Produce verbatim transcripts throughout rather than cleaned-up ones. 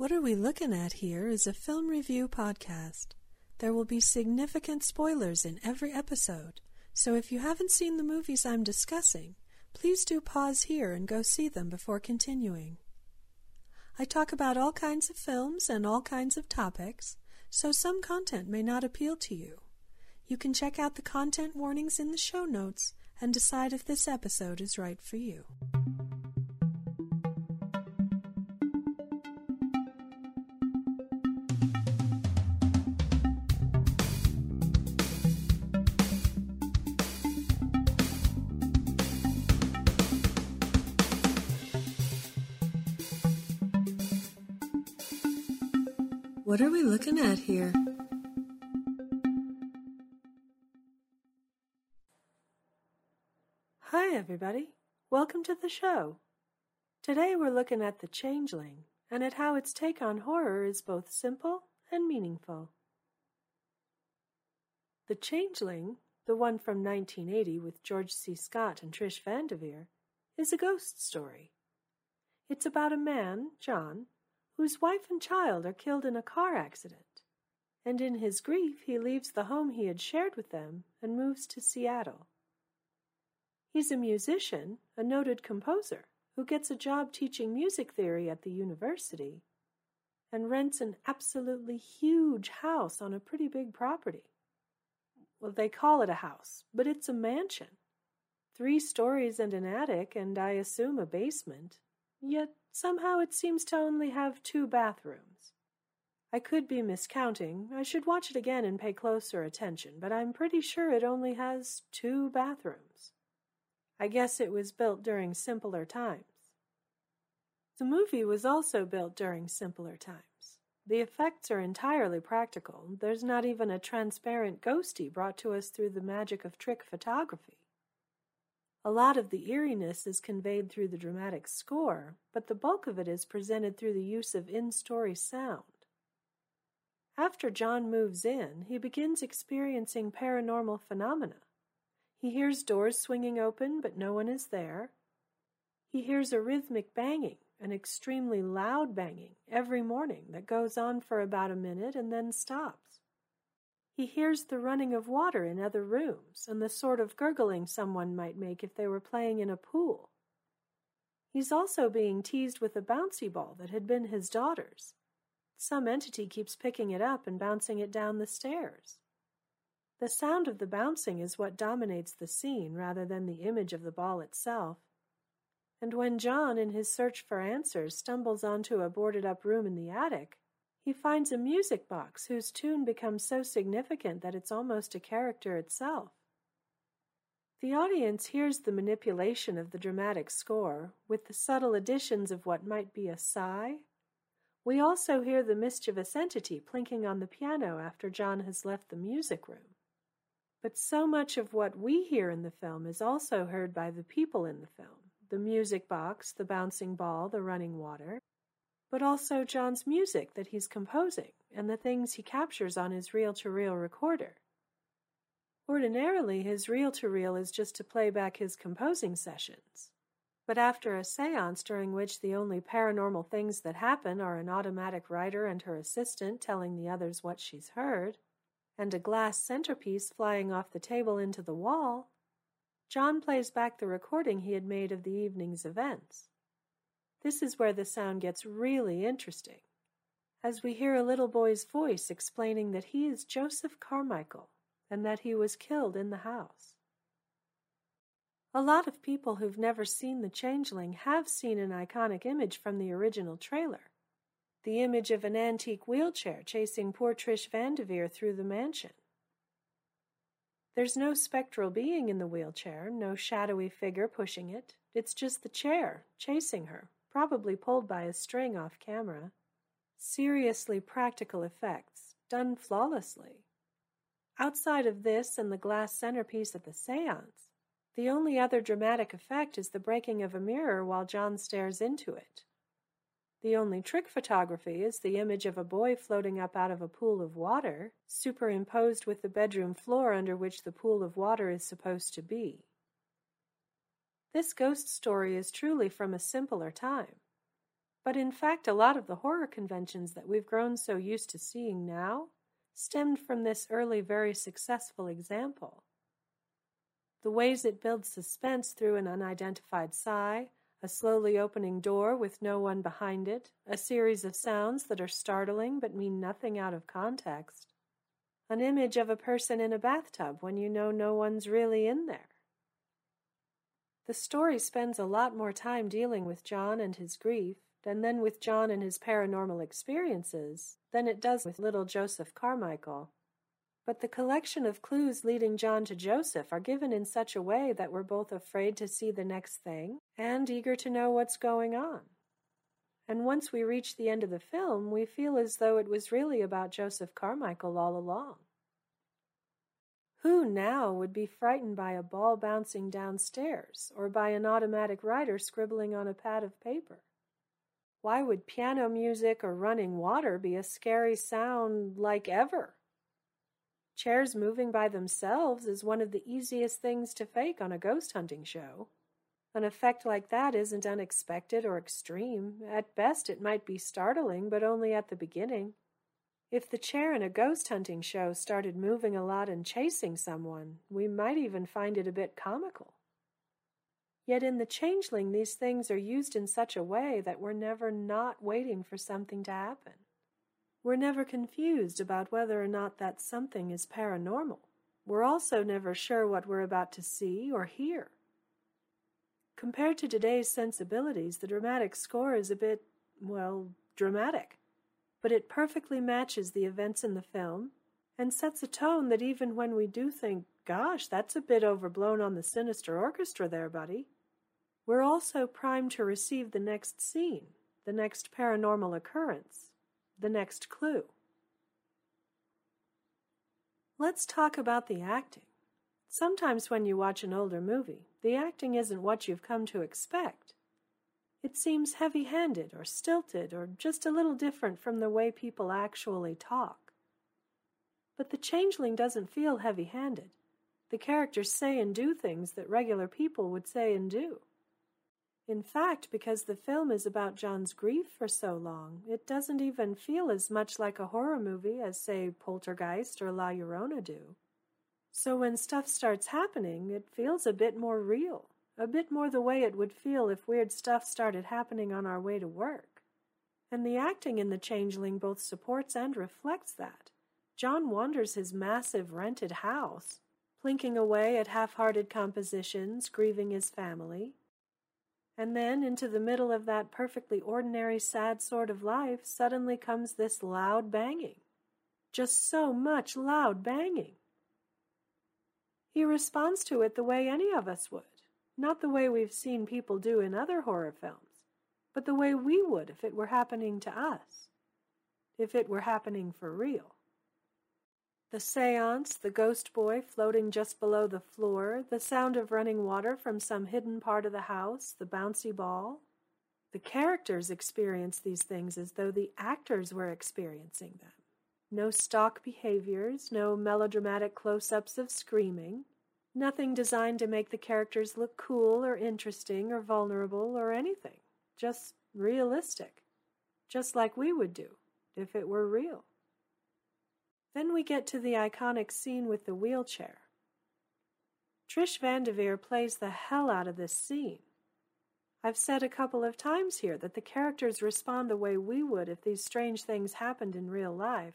What Are We Looking At Here is a film review podcast. There will be significant spoilers in every episode, so if you haven't seen the movies I'm discussing, please do pause here and go see them before continuing. I talk about all kinds of films and all kinds of topics, so some content may not appeal to you. You can check out the content warnings in the show notes and decide if this episode is right for you. What are we looking at here? Hi everybody, welcome to the show. Today we're looking at The Changeling and at how its take on horror is both simple and meaningful. The Changeling, the one from nineteen eighty with George C. Scott and Trish Van Devere, is a ghost story. It's about a man, John, whose wife and child are killed in a car accident, and in his grief he leaves the home he had shared with them and moves to Seattle. He's a musician, a noted composer, who gets a job teaching music theory at the university and rents an absolutely huge house on a pretty big property. Well, they call it a house, but it's a mansion. Three stories and an attic, and I assume a basement, yet somehow it seems to only have two bathrooms. I could be miscounting. I should watch it again and pay closer attention, but I'm pretty sure it only has two bathrooms. I guess it was built during simpler times. The movie was also built during simpler times. The effects are entirely practical. There's not even a transparent ghostie brought to us through the magic of trick photography. A lot of the eeriness is conveyed through the dramatic score, but the bulk of it is presented through the use of in-story sound. After John moves in, he begins experiencing paranormal phenomena. He hears doors swinging open, but no one is there. He hears a rhythmic banging, an extremely loud banging, every morning that goes on for about a minute and then stops. He hears the running of water in other rooms and the sort of gurgling someone might make if they were playing in a pool. He's also being teased with a bouncy ball that had been his daughter's. Some entity keeps picking it up and bouncing it down the stairs. The sound of the bouncing is what dominates the scene rather than the image of the ball itself. And when John, in his search for answers, stumbles onto a boarded-up room in the attic, he finds a music box whose tune becomes so significant that it's almost a character itself. The audience hears the manipulation of the dramatic score with the subtle additions of what might be a sigh. We also hear the mischievous entity plinking on the piano after John has left the music room. But so much of what we hear in the film is also heard by the people in the film, the music box, the bouncing ball, the running water, but also John's music that he's composing and the things he captures on his reel-to-reel recorder. Ordinarily, his reel-to-reel is just to play back his composing sessions, but after a séance during which the only paranormal things that happen are an automatic writer and her assistant telling the others what she's heard, and a glass centerpiece flying off the table into the wall, John plays back the recording he had made of the evening's events. This is where the sound gets really interesting, as we hear a little boy's voice explaining that he is Joseph Carmichael and that he was killed in the house. A lot of people who've never seen The Changeling have seen an iconic image from the original trailer, the image of an antique wheelchair chasing poor Trish Van Devere through the mansion. There's no spectral being in the wheelchair, no shadowy figure pushing it. It's just the chair chasing her, probably pulled by a string off camera. Seriously practical effects, done flawlessly. Outside of this and the glass centerpiece at the séance, the only other dramatic effect is the breaking of a mirror while John stares into it. The only trick photography is the image of a boy floating up out of a pool of water, superimposed with the bedroom floor under which the pool of water is supposed to be. This ghost story is truly from a simpler time. But in fact, a lot of the horror conventions that we've grown so used to seeing now stemmed from this early, very successful example. The ways it builds suspense through an unidentified sigh, a slowly opening door with no one behind it, a series of sounds that are startling but mean nothing out of context, an image of a person in a bathtub when you know no one's really in there. The story spends a lot more time dealing with John and his grief, and then with John and his paranormal experiences, than it does with little Joseph Carmichael. But the collection of clues leading John to Joseph are given in such a way that we're both afraid to see the next thing and eager to know what's going on. And once we reach the end of the film, we feel as though it was really about Joseph Carmichael all along. Who now would be frightened by a ball bouncing downstairs or by an automatic writer scribbling on a pad of paper? Why would piano music or running water be a scary sound like ever? Chairs moving by themselves is one of the easiest things to fake on a ghost hunting show. An effect like that isn't unexpected or extreme. At best, it might be startling, but only at the beginning. If the chair in a ghost hunting show started moving a lot and chasing someone, we might even find it a bit comical. Yet in The Changeling, these things are used in such a way that we're never not waiting for something to happen. We're never confused about whether or not that something is paranormal. We're also never sure what we're about to see or hear. Compared to today's sensibilities, the dramatic score is a bit, well, dramatic. But it perfectly matches the events in the film and sets a tone that even when we do think, gosh, that's a bit overblown on the sinister orchestra there, buddy, we're also primed to receive the next scene, the next paranormal occurrence, the next clue. Let's talk about the acting. Sometimes when you watch an older movie, the acting isn't what you've come to expect. It seems heavy-handed or stilted or just a little different from the way people actually talk. But The Changeling doesn't feel heavy-handed. The characters say and do things that regular people would say and do. In fact, because the film is about John's grief for so long, it doesn't even feel as much like a horror movie as, say, Poltergeist or La Llorona do. So when stuff starts happening, it feels a bit more real, a bit more the way it would feel if weird stuff started happening on our way to work. And the acting in The Changeling both supports and reflects that. John wanders his massive rented house, plinking away at half-hearted compositions, grieving his family. And then, into the middle of that perfectly ordinary, sad sort of life, suddenly comes this loud banging. Just so much loud banging. He responds to it the way any of us would. Not the way we've seen people do in other horror films, but the way we would if it were happening to us. If it were happening for real. The seance, the ghost boy floating just below the floor, the sound of running water from some hidden part of the house, the bouncy ball. The characters experience these things as though the actors were experiencing them. No stock behaviors, no melodramatic close-ups of screaming, nothing designed to make the characters look cool or interesting or vulnerable or anything. Just realistic. Just like we would do if it were real. Then we get to the iconic scene with the wheelchair. Trish Van Devere plays the hell out of this scene. I've said a couple of times here that the characters respond the way we would if these strange things happened in real life,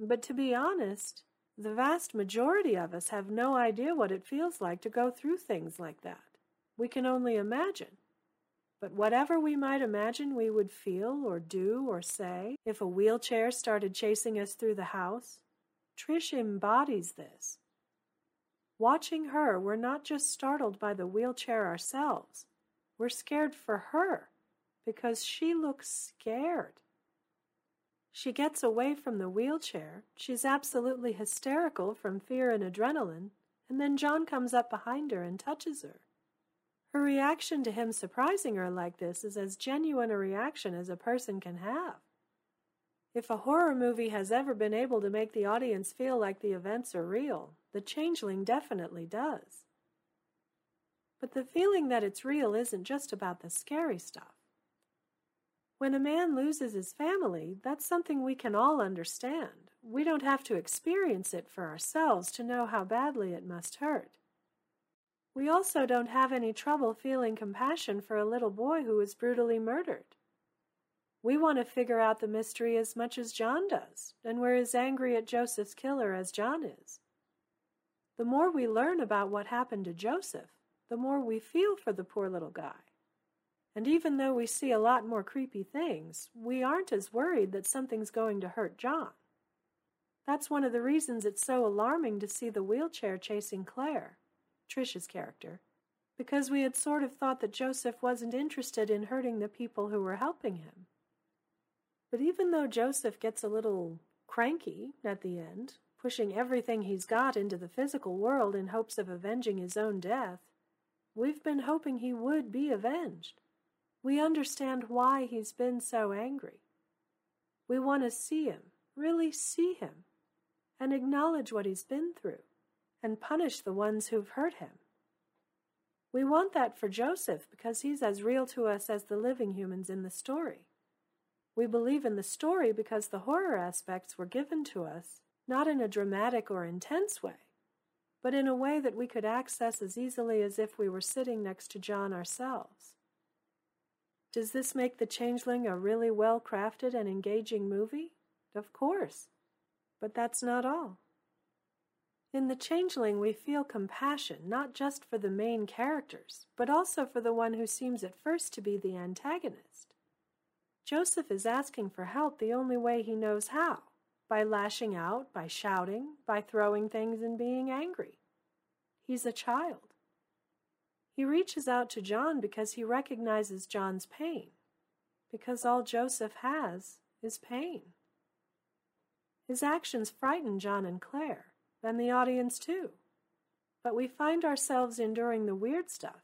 but to be honest, the vast majority of us have no idea what it feels like to go through things like that. We can only imagine. But whatever we might imagine we would feel or do or say if a wheelchair started chasing us through the house, Trish embodies this. Watching her, we're not just startled by the wheelchair ourselves. We're scared for her because she looks scared. She gets away from the wheelchair. She's absolutely hysterical from fear and adrenaline, and then John comes up behind her and touches her. Her reaction to him surprising her like this is as genuine a reaction as a person can have. If a horror movie has ever been able to make the audience feel like the events are real, The Changeling definitely does. But the feeling that it's real isn't just about the scary stuff. When a man loses his family, that's something we can all understand. We don't have to experience it for ourselves to know how badly it must hurt. We also don't have any trouble feeling compassion for a little boy who was brutally murdered. We want to figure out the mystery as much as John does, and we're as angry at Joseph's killer as John is. The more we learn about what happened to Joseph, the more we feel for the poor little guy. And even though we see a lot more creepy things, we aren't as worried that something's going to hurt John. That's one of the reasons it's so alarming to see the wheelchair chasing Claire, Trish's character, because we had sort of thought that Joseph wasn't interested in hurting the people who were helping him. But even though Joseph gets a little cranky at the end, pushing everything he's got into the physical world in hopes of avenging his own death, we've been hoping he would be avenged. We understand why he's been so angry. We want to see him, really see him, and acknowledge what he's been through, and punish the ones who've hurt him. We want that for Joseph because he's as real to us as the living humans in the story. We believe in the story because the horror aspects were given to us, not in a dramatic or intense way, but in a way that we could access as easily as if we were sitting next to John ourselves. Does this make The Changeling a really well-crafted and engaging movie? Of course, but that's not all. In The Changeling, we feel compassion not just for the main characters, but also for the one who seems at first to be the antagonist. Joseph is asking for help the only way he knows how, by lashing out, by shouting, by throwing things and being angry. He's a child. He reaches out to John because he recognizes John's pain, because all Joseph has is pain. His actions frighten John and Claire, and the audience too. But we find ourselves enduring the weird stuff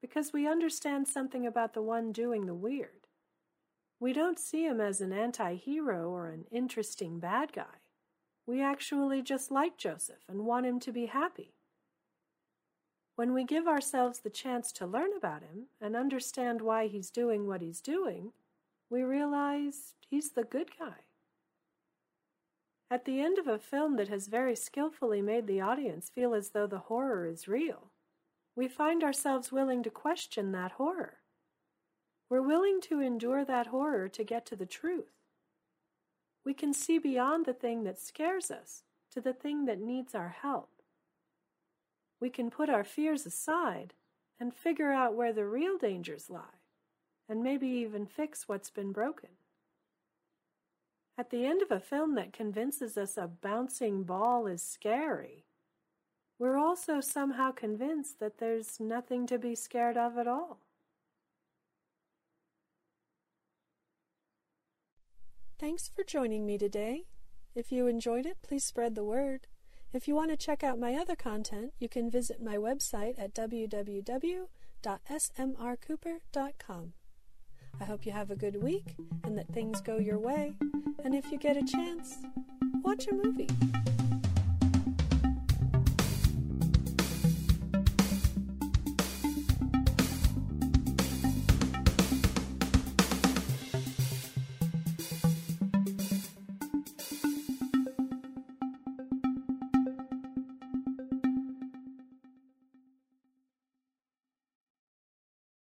because we understand something about the one doing the weird. We don't see him as an anti-hero or an interesting bad guy. We actually just like Joseph and want him to be happy. When we give ourselves the chance to learn about him and understand why he's doing what he's doing, we realize he's the good guy. At the end of a film that has very skillfully made the audience feel as though the horror is real, we find ourselves willing to question that horror. We're willing to endure that horror to get to the truth. We can see beyond the thing that scares us to the thing that needs our help. We can put our fears aside and figure out where the real dangers lie, and maybe even fix what's been broken. At the end of a film that convinces us a bouncing ball is scary, we're also somehow convinced that there's nothing to be scared of at all. Thanks for joining me today. If you enjoyed it, please spread the word. If you want to check out my other content, you can visit my website at w w w dot s m r cooper dot com. I hope you have a good week and that things go your way. And if you get a chance, watch a movie.